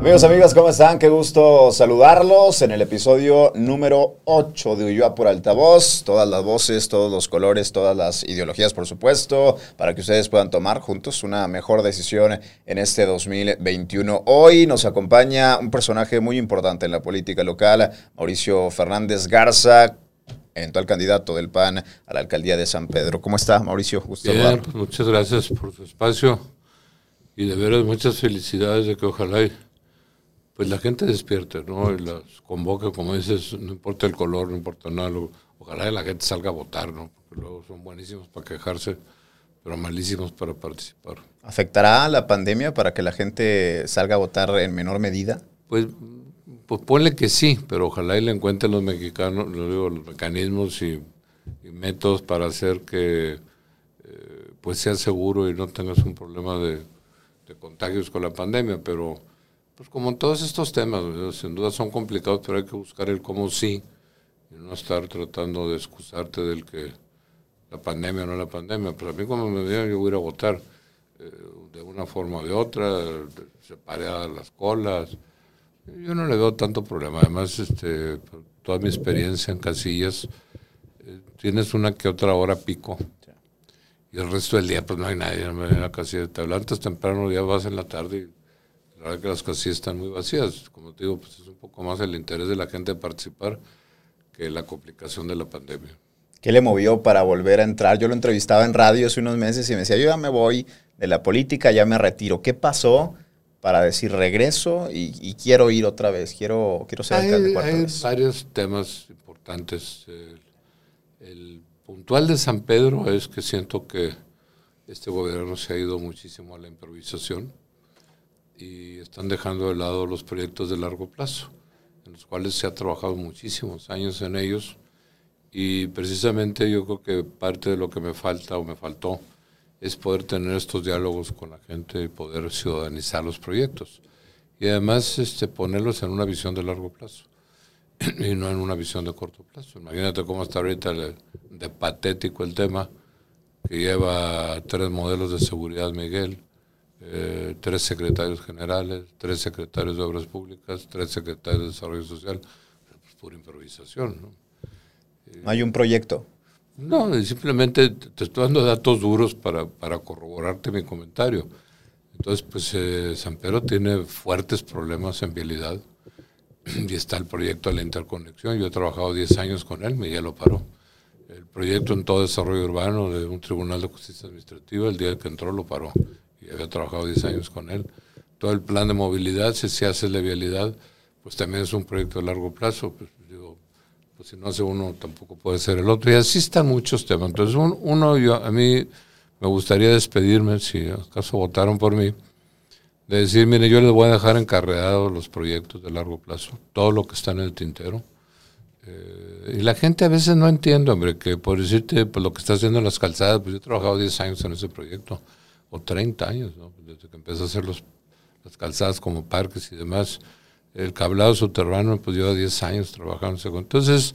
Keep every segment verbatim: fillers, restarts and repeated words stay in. Amigos, amigas, ¿cómo están? Qué gusto saludarlos en el episodio número ocho de Ulloa por Altavoz. Todas las voces, todos los colores, todas las ideologías, por supuesto, para que ustedes puedan tomar juntos una mejor decisión en este dos mil veintiuno. Hoy nos acompaña un personaje muy importante en la política local, Mauricio Fernández Garza, eventual candidato del P A N a la alcaldía de San Pedro. ¿Cómo está, Mauricio? Gusto saludarlo. Pues muchas gracias por su espacio y de veras muchas felicidades de que ojalá y pues la gente despierta, ¿no? Y las convoca, como dices, no importa el color, no importa nada. Ojalá la gente salga a votar, ¿no? Porque luego son buenísimos para quejarse, pero malísimos para participar. ¿Afectará la pandemia para que la gente salga a votar en menor medida? Pues, pues ponle que sí, pero ojalá y le encuentren los mexicanos, lo digo, los mecanismos y, y métodos para hacer que eh, pues sea seguro y no tengas un problema de, de contagios con la pandemia, pero pues como en todos estos temas, ¿no? Sin duda son complicados, pero hay que buscar el cómo sí y no estar tratando de excusarte del que la pandemia o no la pandemia. Pero a mí cuando me digan yo voy a ir a votar eh, de una forma o de otra, separadas las colas, yo no le veo tanto problema. Además, este, toda mi experiencia en casillas, eh, tienes una que otra hora pico y el resto del día pues no hay nadie en la casilla. Te levantas temprano, ya vas en la tarde y la verdad que las casillas están muy vacías. Como te digo, pues es un poco más el interés de la gente de participar que la complicación de la pandemia. ¿Qué le movió para volver a entrar? Yo lo entrevistaba en radio hace unos meses y me decía, yo ya me voy de la política, ya me retiro. ¿Qué pasó para decir regreso y, y quiero ir otra vez? Quiero, quiero ser alcalde cuarta vez. Hay varios temas importantes. El, el puntual de San Pedro es que siento que este gobierno se ha ido muchísimo a la improvisación y están dejando de lado los proyectos de largo plazo, en los cuales se ha trabajado muchísimos años en ellos, y precisamente yo creo que parte de lo que me falta o me faltó es poder tener estos diálogos con la gente y poder ciudadanizar los proyectos, y además este, ponerlos en una visión de largo plazo y no en una visión de corto plazo. Imagínate cómo está ahorita de, de patético el tema, que lleva tres modelos de seguridad Miguel, Eh, tres secretarios generales, tres secretarios de Obras Públicas, tres secretarios de Desarrollo Social, pues pura improvisación, ¿no? Eh, ¿No hay un proyecto? No, simplemente te estoy dando datos duros para, para corroborarte mi comentario. Entonces, pues eh, San Pedro tiene fuertes problemas en vialidad y está el proyecto de la interconexión. Yo he trabajado diez años con él, Miguel lo paró. El proyecto en todo desarrollo urbano de un tribunal de justicia administrativa, el día que entró lo paró. Y había trabajado diez años con él. Todo el plan de movilidad, si se hace la vialidad, pues también es un proyecto de largo plazo. Pues, digo, pues si no hace uno, tampoco puede ser el otro. Y así están muchos temas. Entonces, un, uno, yo, a mí me gustaría despedirme, si acaso votaron por mí, de decir, mire, yo les voy a dejar encarregados los proyectos de largo plazo, todo lo que está en el tintero. Eh, y la gente a veces no entiende, hombre, que por decirte, pues lo que está haciendo en las calzadas, pues yo he trabajado diez años en ese proyecto, o treinta años, ¿no? Desde que empecé a hacer los, las calzadas como parques y demás. El cablado subterráneo, pues lleva diez años trabajando. Entonces,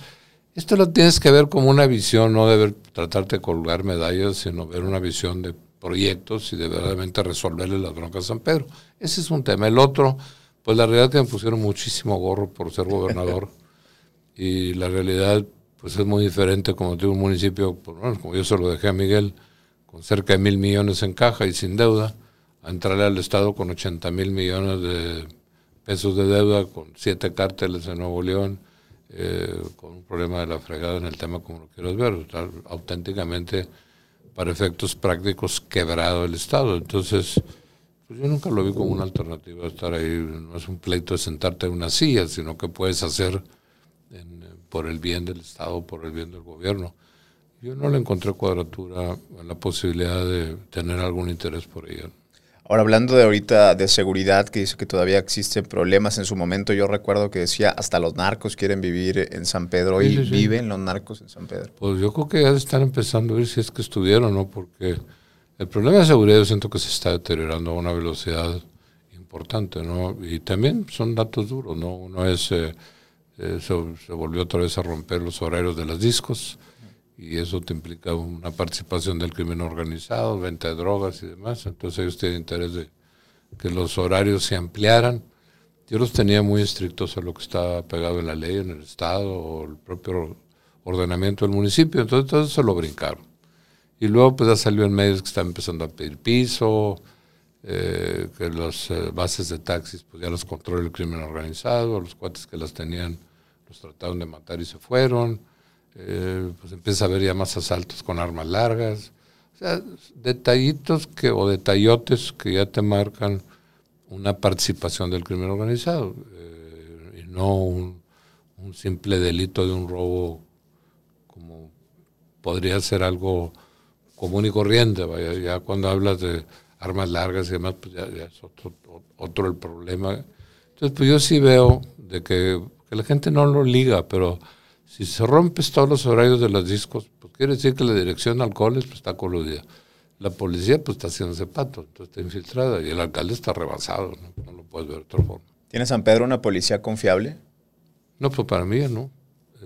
esto lo tienes que ver como una visión, no de ver, tratarte de colgar medallas, sino ver una visión de proyectos y de verdaderamente resolverle las broncas a San Pedro. Ese es un tema. El otro, pues la realidad es que me pusieron muchísimo gorro por ser gobernador y la realidad pues es muy diferente, como tengo un municipio, pues, bueno, como yo se lo dejé a Miguel, con cerca de mil millones en caja y sin deuda, a entrarle al Estado con ochenta mil millones de pesos de deuda, con siete cárteles en Nuevo León, eh, con un problema de la fregada en el tema como lo quieras ver, está auténticamente para efectos prácticos quebrado el Estado. Entonces, pues yo nunca lo vi como una alternativa a estar ahí, no es un pleito de sentarte en una silla, sino que puedes hacer en, por el bien del Estado, por el bien del gobierno. Yo no le encontré cuadratura a la posibilidad de tener algún interés por ella. Ahora, hablando de ahorita de seguridad, que dice que todavía existen problemas, en su momento yo recuerdo que decía hasta los narcos quieren vivir en San Pedro. ¿Y sí, sí, sí. viven los narcos en San Pedro? Pues yo creo que ya están empezando a ver si es que estuvieron, ¿no? Porque el problema de seguridad yo siento que se está deteriorando a una velocidad importante, ¿no? Y también son datos duros, ¿no? Uno es, eh, eh, se, se volvió otra vez a romper los horarios de las discos, y eso te implica una participación del crimen organizado, venta de drogas y demás. Entonces ellos tienen interés de que los horarios se ampliaran yo los tenía muy estrictos a lo que está pegado en la ley, en el Estado, o el propio ordenamiento del municipio. Entonces, todo eso lo brincaron. Y luego, pues, ya salió en medios que están empezando a pedir piso, eh, que las eh, bases de taxis, pues, ya los controla el crimen organizado, los cuates que las tenían los trataron de matar y se fueron. Eh, pues empieza a haber ya más asaltos con armas largas. O sea, detallitos que, o detallotes que ya te marcan una participación del crimen organizado, eh, y no un, un simple delito de un robo, como podría ser algo común y corriente. Vaya, ya cuando hablas de armas largas y demás, pues ya, ya es otro, otro el problema. Entonces, pues yo sí veo de que, que la gente no lo liga, pero si se rompes todos los horarios de los discos, pues quiere decir que la dirección de alcoholes pues, está coludida. La policía pues está haciéndose pato, entonces está infiltrada y el alcalde está rebasado, ¿no? No lo puedes ver de otra forma. ¿Tiene San Pedro una policía confiable? No, pues para mí no.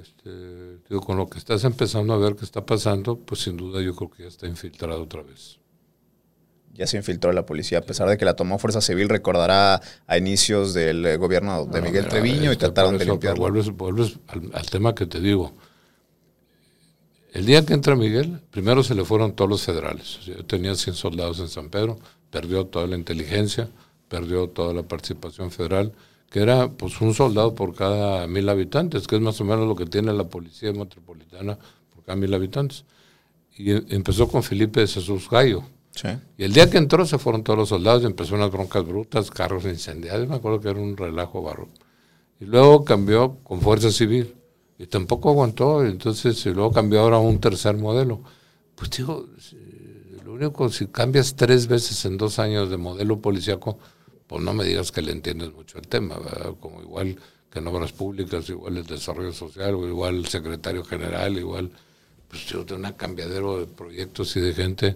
Este, digo, con lo que estás empezando a ver que está pasando, pues sin duda yo creo que ya está infiltrado otra vez. Ya se infiltró la policía, a pesar de que la tomó Fuerza Civil, recordará a inicios del gobierno de Miguel no, Treviño este, y trataron eso, de limpiarlo. Vuelves, vuelves al, al tema que te digo. El día que entra Miguel, primero se le fueron todos los federales. O sea, yo tenía cien soldados en San Pedro, perdió toda la inteligencia, perdió toda la participación federal, que era pues un soldado por cada mil habitantes, que es más o menos lo que tiene la policía metropolitana por cada mil habitantes. Y empezó con Felipe de Jesús Gallo. Sí. Y el día que entró se fueron todos los soldados y empezó unas broncas brutas, carros incendiados, me acuerdo que era un relajo barro. Y luego cambió con Fuerza Civil. Y tampoco aguantó, entonces, y luego cambió ahora a un tercer modelo. Pues digo, si, lo único, si cambias tres veces en dos años de modelo policíaco, pues no me digas que le entiendes mucho el tema, ¿verdad? Como igual que en obras públicas, igual el desarrollo social, o igual el secretario general, igual, pues yo de una cambiadero de proyectos y de gente,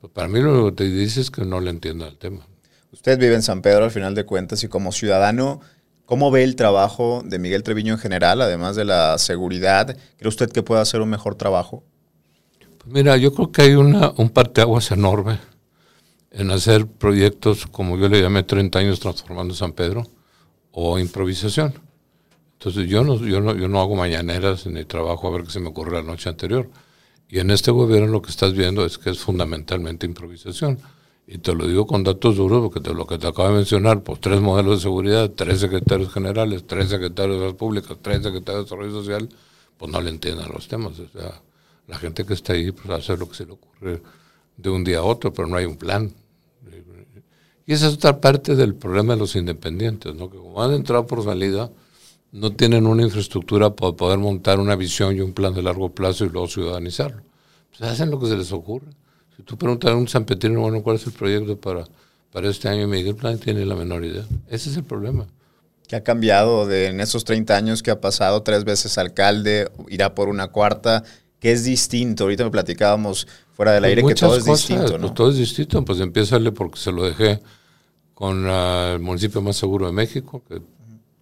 pues para mí lo único que te dice es que no le entiendo el tema. Usted vive en San Pedro, al final de cuentas, y como ciudadano, ¿cómo ve el trabajo de Miguel Treviño en general, además de la seguridad? ¿Cree usted que puede hacer un mejor trabajo? Pues mira, yo creo que hay una, un parteaguas enorme en hacer proyectos, como yo le llamé, treinta años transformando San Pedro, o improvisación. Entonces yo no, yo no, yo no hago mañaneras ni trabajo a ver qué se me ocurre la noche anterior. Y en este gobierno lo que estás viendo es que es fundamentalmente improvisación. Y te lo digo con datos duros, porque te, lo que te acabo de mencionar, pues tres modelos de seguridad, tres secretarios generales, tres secretarios de obras públicas, tres secretarios de desarrollo social, pues no le entienden los temas. O sea, la gente que está ahí pues hace lo que se le ocurre de un día a otro, pero no hay un plan. Y esa es otra parte del problema de los independientes, ¿no? Que como han entrado por salida, no tienen una infraestructura para poder montar una visión y un plan de largo plazo y luego ciudadanizarlo. Pues hacen lo que se les ocurre. Si tú preguntas a un sanpetrino, bueno, ¿cuál es el proyecto para, para este año? Miguel Plan tiene la menor idea. Ese es el problema. ¿Qué ha cambiado de, en esos treinta años que ha pasado? Tres veces alcalde, irá por una cuarta. ¿Qué es distinto? Ahorita me platicábamos fuera del pues aire que todo es cosas, distinto, ¿no? Pues todo es distinto. Pues empieza a leer porque se lo dejé con uh, el municipio más seguro de México, que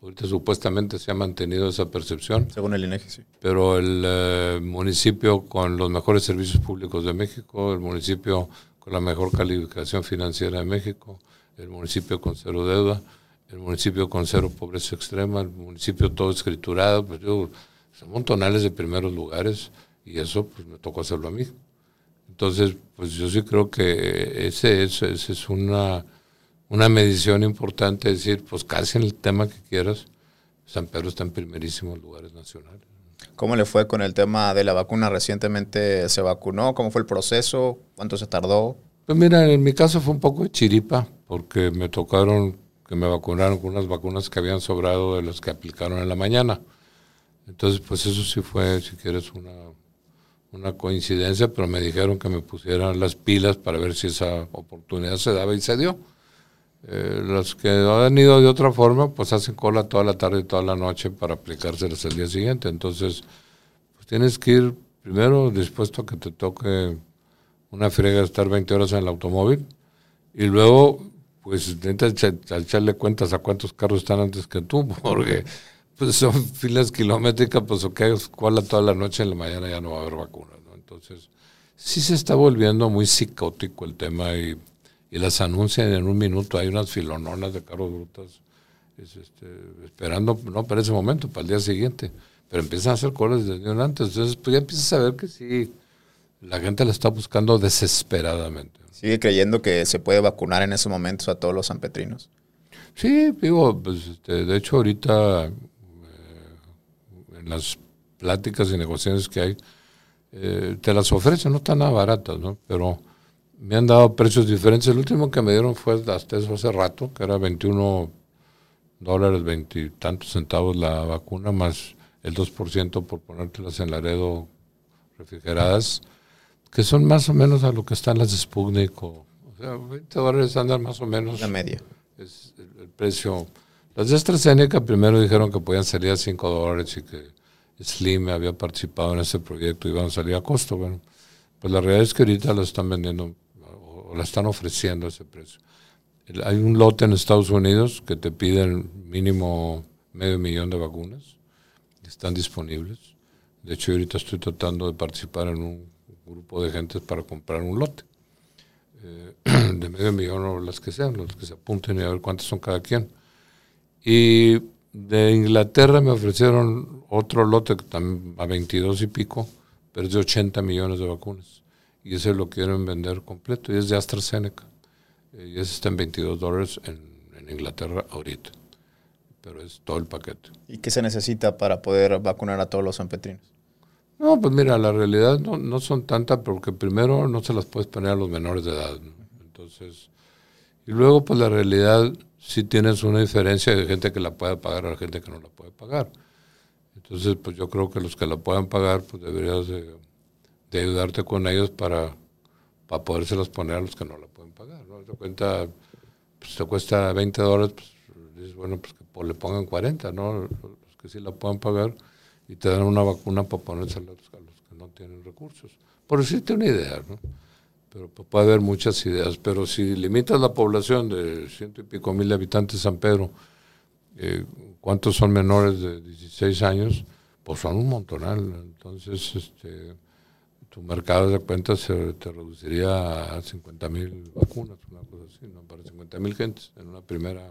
ahorita supuestamente se ha mantenido esa percepción. Según el INEGI, sí. Pero el eh, municipio con los mejores servicios públicos de México, el municipio con la mejor calificación financiera de México, el municipio con cero deuda, el municipio con cero pobreza extrema, el municipio todo escriturado, pues yo, son montonales de primeros lugares y eso pues me tocó hacerlo a mí. Entonces, pues yo sí creo que ese, ese, ese es una... una medición importante, es decir, pues casi en el tema que quieras, San Pedro está en primerísimos lugares nacionales. ¿Cómo le fue con el tema de la vacuna? ¿Recientemente se vacunó? ¿Cómo fue el proceso? ¿Cuánto se tardó? Pues mira, en mi caso fue un poco de chiripa, porque me tocaron que me vacunaron con unas vacunas que habían sobrado de las que aplicaron en la mañana. Entonces, pues eso sí fue, si quieres, una, una coincidencia, pero me dijeron que me pusieran las pilas para ver si esa oportunidad se daba y se dio. Eh, los que han ido de otra forma, pues hacen cola toda la tarde y toda la noche para aplicárselas el día siguiente. Entonces, pues tienes que ir primero dispuesto a que te toque una friega de estar veinte horas en el automóvil y luego, pues, intenta echarle cuentas a cuántos carros están antes que tú, porque pues son filas kilométricas, pues o que hagas cola toda la noche, en la mañana ya no va a haber vacunas, ¿no? Entonces, sí se está volviendo muy psicótico el tema y... y las anuncian en un minuto, hay unas filononas de carros brutas es, este, esperando, no para ese momento, para el día siguiente, pero empiezan a hacer colas desde antes, entonces pues ya empiezas a ver que sí, la gente la está buscando desesperadamente. ¿Sigue creyendo que se puede vacunar en esos momentos a todos los sanpetrinos? Sí, digo, pues, este, de hecho ahorita eh, en las pláticas y negociaciones que hay, eh, te las ofrecen, no están nada baratas, ¿no? Pero me han dado precios diferentes. El último que me dieron fue hasta eso hace rato, que era veintiuno dólares, veintitantos centavos la vacuna, más el dos por ciento por ponértelas en Laredo refrigeradas, que son más o menos a lo que están las de Sputnik. O, o sea, veinte dólares andan más o menos. La media. Es el, el precio. Las de AstraZeneca primero dijeron que podían salir a cinco dólares y que Slim había participado en ese proyecto y iban a salir a costo. Bueno, pues la realidad es que ahorita la están vendiendo o la están ofreciendo a ese precio. Hay un lote en Estados Unidos que te piden mínimo medio millón de vacunas. Están disponibles. De hecho, ahorita estoy tratando de participar en un grupo de gentes para comprar un lote. Eh, de medio millón o las que sean, los que se apunten y a ver cuántas son cada quien. Y de Inglaterra me ofrecieron otro lote a veintidós y pico, pero es de ochenta millones de vacunas. Y ese lo quieren vender completo y es de AstraZeneca. Y ese está en veintidós dólares en, en Inglaterra ahorita. Pero es todo el paquete. ¿Y qué se necesita para poder vacunar a todos los sanpetrinos? No, pues mira, la realidad no, no son tantas porque primero no se las puedes poner a los menores de edad, ¿no? Entonces, y luego pues la realidad sí tienes una diferencia de gente que la puede pagar a gente que no la puede pagar. Entonces, pues yo creo que los que la puedan pagar, pues deberías de, de ayudarte con ellos para, para podérselas poner a los que no la pueden pagar, ¿no? Te cuenta, pues te cuesta veinte dólares, pues dices, bueno, pues que le pongan cuarenta, ¿no? Los que sí la puedan pagar y te dan una vacuna para ponerse a los, a los que no tienen recursos. Por decirte una idea, ¿no? Pero pues, puede haber muchas ideas, pero si limitas la población de ciento y pico mil habitantes de San Pedro, eh, ¿cuántos son menores de dieciséis años? Pues son un montonal. Entonces, este, tu mercado de cuentas se te reduciría a cincuenta mil vacunas, una cosa así, ¿no? Para cincuenta mil gentes en una primera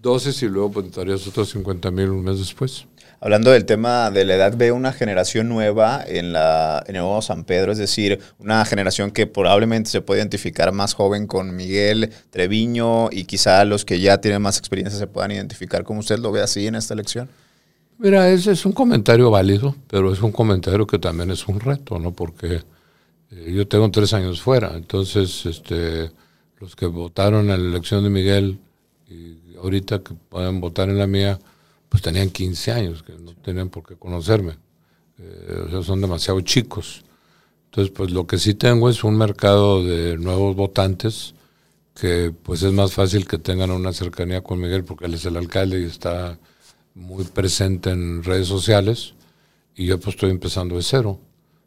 dosis y luego plantarías otros cincuenta mil un mes después. Hablando del tema de la edad, veo una generación nueva en, la, en el nuevo San Pedro, es decir, una generación que probablemente se puede identificar más joven con Miguel Treviño y quizá los que ya tienen más experiencia se puedan identificar. ¿Cómo usted lo ve así en esta elección? Mira, ese es un comentario válido, pero es un comentario que también es un reto, ¿no? Porque eh, yo tengo tres años fuera, entonces este, los que votaron en la elección de Miguel y ahorita que pueden votar en la mía, pues tenían quince años, que no tenían por qué conocerme. Eh, o sea, son demasiado chicos. Entonces, pues lo que sí tengo es un mercado de nuevos votantes que pues es más fácil que tengan una cercanía con Miguel porque él es el alcalde y está muy presente en redes sociales y yo pues estoy empezando de cero.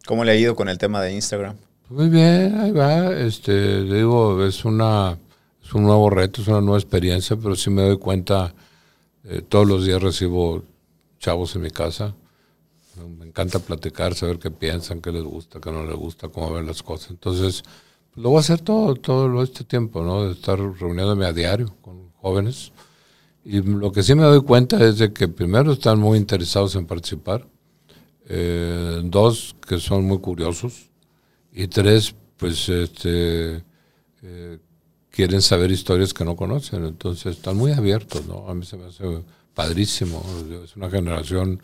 ¿Cómo le ha ido con el tema de Instagram? Pues muy bien, ahí va. Este, digo, es una... Es un nuevo reto, es una nueva experiencia, pero sí me doy cuenta, eh, todos los días recibo chavos en mi casa. Me encanta platicar, saber qué piensan, qué les gusta, qué no les gusta, cómo ven las cosas. Entonces, lo voy a hacer todo, todo este tiempo, ¿no? De estar reuniéndome a diario con jóvenes. Y lo que sí me doy cuenta es de que primero están muy interesados en participar. Eh, dos, que son muy curiosos. Y tres, pues, este... Eh, quieren saber historias que no conocen, entonces están muy abiertos, ¿no? A mí se me hace padrísimo, es una generación,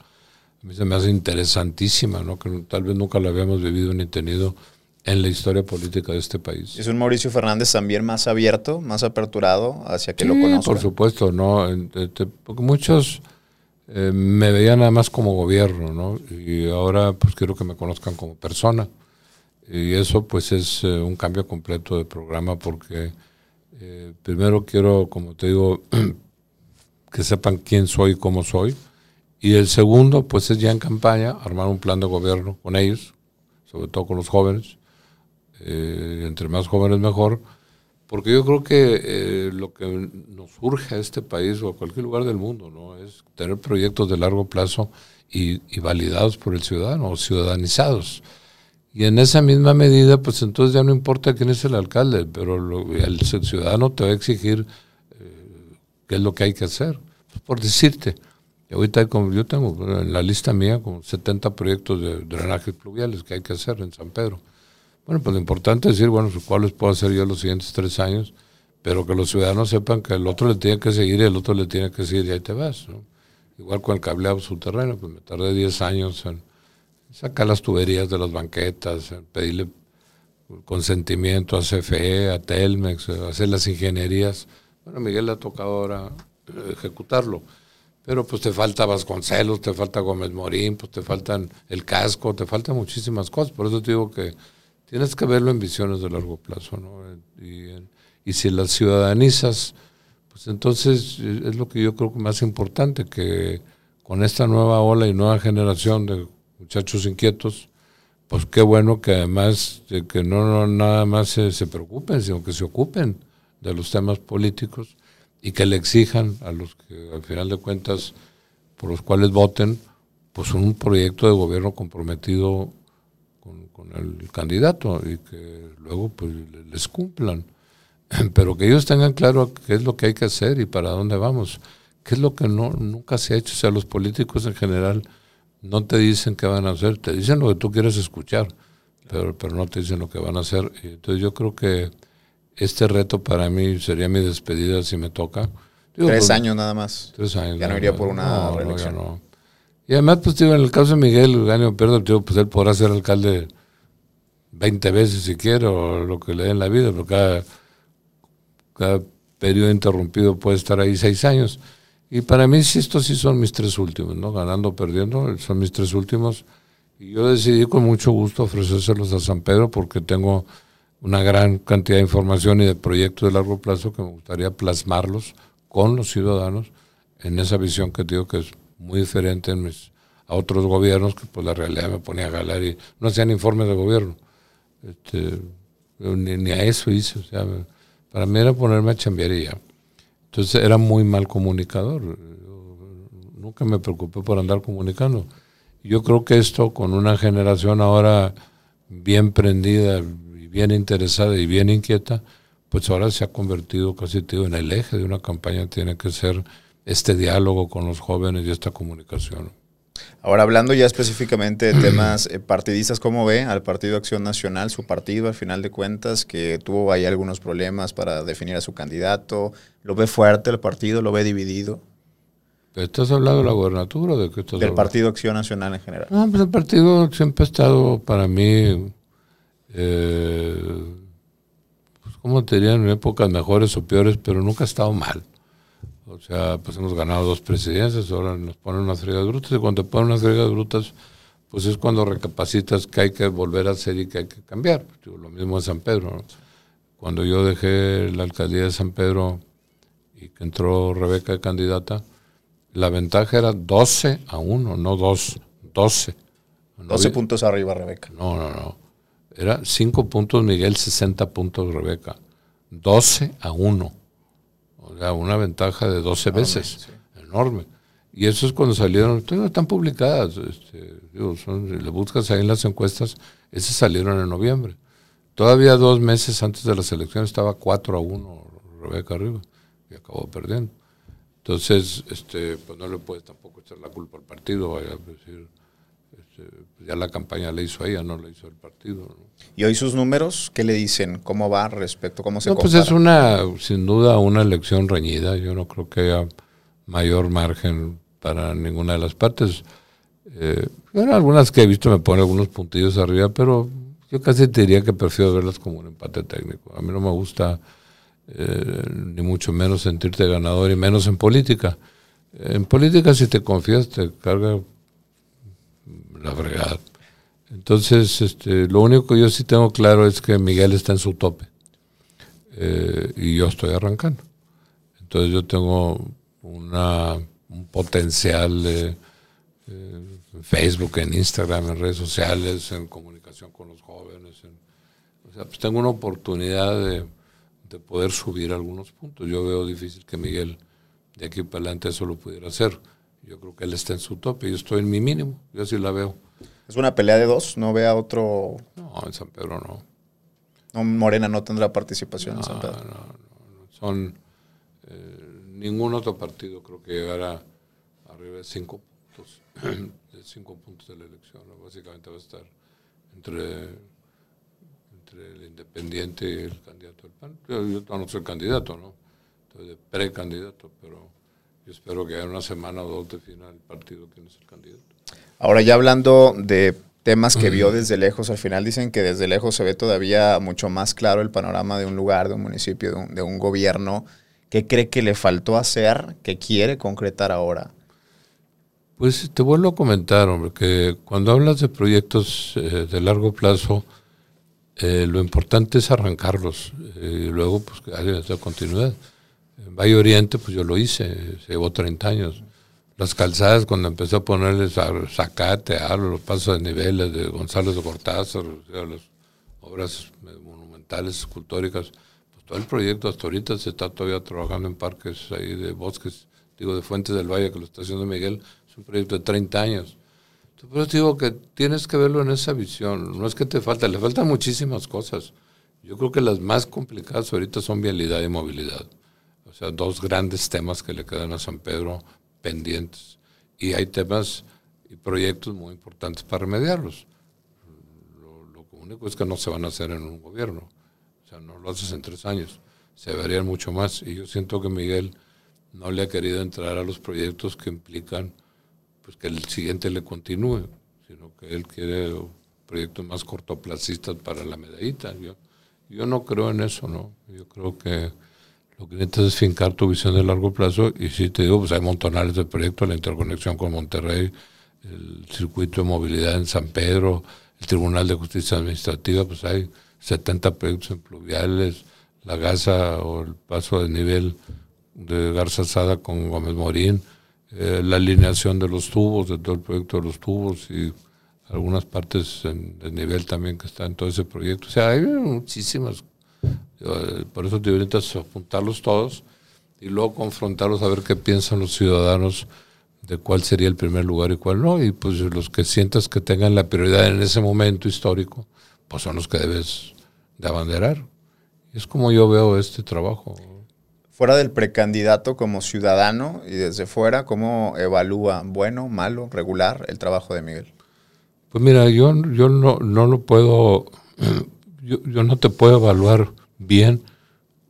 a mí se me hace interesantísima, ¿no? Que tal vez nunca la habíamos vivido ni tenido en la historia política de este país. ¿Es un Mauricio Fernández también más abierto, más aperturado hacia que sí, lo conozca? Por supuesto, ¿no? Porque muchos eh, me veían nada más como gobierno, ¿no? Y ahora pues quiero que me conozcan como persona. Y eso pues es eh, un cambio completo de programa porque... Eh, primero quiero, como te digo, que sepan quién soy y cómo soy. Y el segundo, pues es ya en campaña, armar un plan de gobierno con ellos, sobre todo con los jóvenes. Eh, entre más jóvenes mejor. Porque yo creo que eh, lo que nos urge a este país o a cualquier lugar del mundo, ¿no? Es tener proyectos de largo plazo y, y validados por el ciudadano o ciudadanizados. Y en esa misma medida, pues entonces ya no importa quién es el alcalde, pero lo, el ciudadano te va a exigir eh, que es lo que hay que hacer. Pues por decirte, ahorita como yo tengo en la lista mía como setenta proyectos de drenajes pluviales que hay que hacer en San Pedro. Bueno, pues lo importante es decir, bueno, ¿cuáles puedo hacer yo los siguientes tres años? Pero que los ciudadanos sepan que el otro le tiene que seguir y el otro le tiene que seguir y ahí te vas, ¿no? Igual con el cableado subterráneo, pues me tardé diez años en sacar las tuberías de las banquetas, en pedirle consentimiento a C F E, a Telmex, hacer las ingenierías. Bueno, Miguel le ha tocado ahora ejecutarlo. Pero pues te falta Vasconcelos, te falta Gómez Morín, pues te faltan el casco, te faltan muchísimas cosas. Por eso te digo que tienes que verlo en visiones de largo plazo, ¿no? Y, y si las ciudadanizas, pues entonces es lo que yo creo que más importante, que con esta nueva ola y nueva generación de muchachos inquietos, pues qué bueno que además de que no, no nada más se, se preocupen, sino que se ocupen de los temas políticos y que le exijan a los que al final de cuentas por los cuales voten, pues un proyecto de gobierno comprometido con, con el candidato y que luego pues les cumplan, pero que ellos tengan claro qué es lo que hay que hacer y para dónde vamos, qué es lo que no nunca se ha hecho. O sea, los políticos en general no te dicen qué van a hacer, te dicen lo que tú quieres escuchar, pero, pero no te dicen lo que van a hacer. Entonces yo creo que este reto para mí sería mi despedida si me toca. Digo, tres pues, años nada más. Tres años. Ya no iría por una no, reelección. No, no. Y además, pues digo, en el caso de Miguel, gane o pierda, pues él podrá ser alcalde veinte veces si quiere, o lo que le dé en la vida, pero cada, cada periodo interrumpido puede estar ahí seis años. Y para mí estos sí son mis tres últimos, ¿no? Ganando o perdiendo, son mis tres últimos. Y yo decidí con mucho gusto ofrecérselos a San Pedro porque tengo una gran cantidad de información y de proyectos de largo plazo que me gustaría plasmarlos con los ciudadanos en esa visión que digo que es muy diferente en mis, a otros gobiernos que pues la realidad me ponía a galar y no hacían informes de gobierno. Este, ni, ni a eso hice. O sea, para mí era ponerme a chambear y ya. Entonces era muy mal comunicador. Yo nunca me preocupé por andar comunicando. Yo creo que esto con una generación ahora bien prendida, bien interesada y bien inquieta, pues ahora se ha convertido casi tío, en el eje de una campaña. Tiene que ser este diálogo con los jóvenes y esta comunicación. Ahora, hablando ya específicamente de temas partidistas, ¿cómo ve al Partido Acción Nacional, su partido, al final de cuentas, que tuvo ahí algunos problemas para definir a su candidato? ¿Lo ve fuerte el partido? ¿Lo ve dividido? ¿Estás hablando de la gubernatura o de qué estás hablando? Del Partido Acción Nacional en general. No, pues el partido siempre ha estado para mí... Eh, pues como te diría, en épocas mejores o peores, pero nunca ha estado mal. O sea, pues hemos ganado dos presidencias, ahora nos ponen unas fregas brutas, y cuando te ponen unas fregas brutas, pues es cuando recapacitas que hay que volver a hacer y que hay que cambiar. Yo, lo mismo en San Pedro, ¿no? Cuando yo dejé la alcaldía de San Pedro y que entró Rebeca de candidata, la ventaja era doce a uno, no dos, doce. No doce había... puntos arriba, Rebeca. No, no, no. Era cinco puntos Miguel, sesenta puntos Rebeca. doce a uno. O sea, una ventaja de doce enorme, veces. Sí. Enorme. Y eso es cuando salieron, están publicadas. Este, digo, son, si le buscas ahí en las encuestas, esas salieron en noviembre. Todavía dos meses antes de las elecciones estaba cuatro a uno Rebeca arriba. Y acabó perdiendo. Entonces, este, pues no le puedes tampoco echar la culpa al partido, vaya a decir... Ya la campaña la hizo ella, no la hizo el partido, ¿no? ¿Y hoy sus números qué le dicen? ¿Cómo va respecto? ¿Cómo se no, compara? Pues es una, sin duda, una elección reñida. Yo no creo que haya mayor margen para ninguna de las partes. Eh, bueno, algunas que he visto me ponen algunos puntillos arriba, pero yo casi te diría que prefiero verlas como un empate técnico. A mí no me gusta eh, ni mucho menos sentirte ganador y menos en política. En política si te confías te carga la verdad. Entonces, este, lo único que yo sí tengo claro es que Miguel está en su tope eh, y yo estoy arrancando. Entonces yo tengo una, un potencial eh, eh, en Facebook, en Instagram, en redes sociales, en comunicación con los jóvenes. En, o sea, pues tengo una oportunidad de, de poder subir algunos puntos. Yo veo difícil que Miguel de aquí para adelante eso lo pudiera hacer. Yo creo que él está en su tope, yo estoy en mi mínimo, yo así la veo. ¿Es una pelea de dos? ¿No ve a otro...? No, en San Pedro no. no Morena no tendrá participación no, en San Pedro. No, no, no. Son, eh, ningún otro partido creo que llegará arriba de cinco puntos, de cinco puntos de la elección, ¿no? Básicamente va a estar entre, entre el independiente y el candidato del P A N. Yo, yo no soy candidato, ¿no? Entonces, precandidato, pero yo espero que haya una semana o dos de final el partido quién es el candidato. Ahora, ya hablando de temas que vio desde lejos, al final dicen que desde lejos se ve todavía mucho más claro el panorama de un lugar, de un municipio, de un, de un gobierno. ¿Qué cree que le faltó hacer, que quiere concretar ahora? Pues te vuelvo a comentar, hombre, que cuando hablas de proyectos eh, de largo plazo, eh, lo importante es arrancarlos eh, y luego pues que haya esa continuidad. En Valle Oriente, pues yo lo hice, se llevó treinta años. Las calzadas, cuando empecé a ponerles a zacate, a los pasos de niveles de González de Cortázar, o sea, las obras monumentales, escultóricas, pues todo el proyecto hasta ahorita se está todavía trabajando en parques ahí de bosques, digo, de Fuentes del Valle, que lo está haciendo Miguel, es un proyecto de treinta años. Entonces, por eso digo que tienes que verlo en esa visión, no es que te falte, le faltan muchísimas cosas. Yo creo que las más complicadas ahorita son vialidad y movilidad, o sea, dos grandes temas que le quedan a San Pedro pendientes, y hay temas y proyectos muy importantes para remediarlos. Lo, lo único es que no se van a hacer en un gobierno, o sea, no lo haces en tres años, se verían mucho más, y yo siento que Miguel no le ha querido entrar a los proyectos que implican pues que el siguiente le continúe, sino que él quiere proyectos más cortoplacistas para la medallita. Yo, yo no creo en eso, ¿no? Yo creo que lo que necesitas es fincar tu visión de largo plazo, y sí te digo, pues hay montonales de proyectos, la interconexión con Monterrey, el circuito de movilidad en San Pedro, el Tribunal de Justicia Administrativa, pues hay setenta proyectos en pluviales, la gasa o el paso de nivel de Garza Sada con Gómez Morín, eh, la alineación de los tubos, de todo el proyecto de los tubos y algunas partes en, de nivel también que está en todo ese proyecto. O sea, hay muchísimas cosas. Por eso te necesitas apuntarlos todos y luego confrontarlos a ver qué piensan los ciudadanos de cuál sería el primer lugar y cuál no, y pues los que sientas que tengan la prioridad en ese momento histórico, pues son los que debes de abanderar. Es como yo veo este trabajo. Fuera del precandidato, como ciudadano y desde fuera, ¿cómo evalúa bueno, malo, regular el trabajo de Miguel? Pues mira, yo, yo no, no lo puedo... Yo, yo no te puedo evaluar bien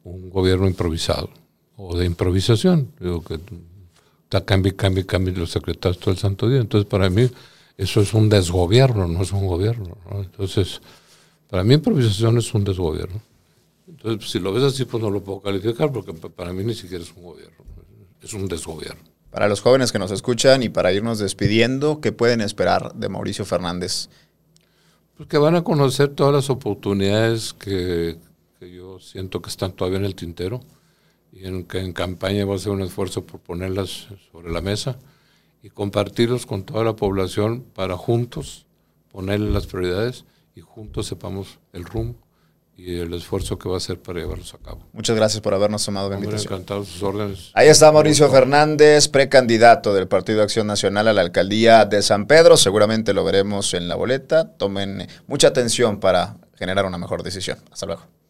un gobierno improvisado o de improvisación. Digo que está cambia, cambia, cambia los secretarios todo el santo día. Entonces, para mí, eso es un desgobierno, no es un gobierno, ¿no? Entonces, para mí, improvisación es un desgobierno. Entonces, pues, si lo ves así, pues no lo puedo calificar, porque para mí ni siquiera es un gobierno, es un desgobierno. Para los jóvenes que nos escuchan y para irnos despidiendo, ¿qué pueden esperar de Mauricio Fernández? Pues que van a conocer todas las oportunidades que, que yo siento que están todavía en el tintero, y en que en campaña va a hacer un esfuerzo por ponerlas sobre la mesa y compartirlos con toda la población para juntos ponerle las prioridades y juntos sepamos el rumbo y el esfuerzo que va a hacer para llevarlos a cabo. Muchas gracias por habernos tomado la invitación. Encantado, sus órdenes. Ahí está Mauricio Fernández, precandidato del Partido Acción Nacional a la Alcaldía de San Pedro. Seguramente lo veremos en la boleta. Tomen mucha atención para generar una mejor decisión. Hasta luego.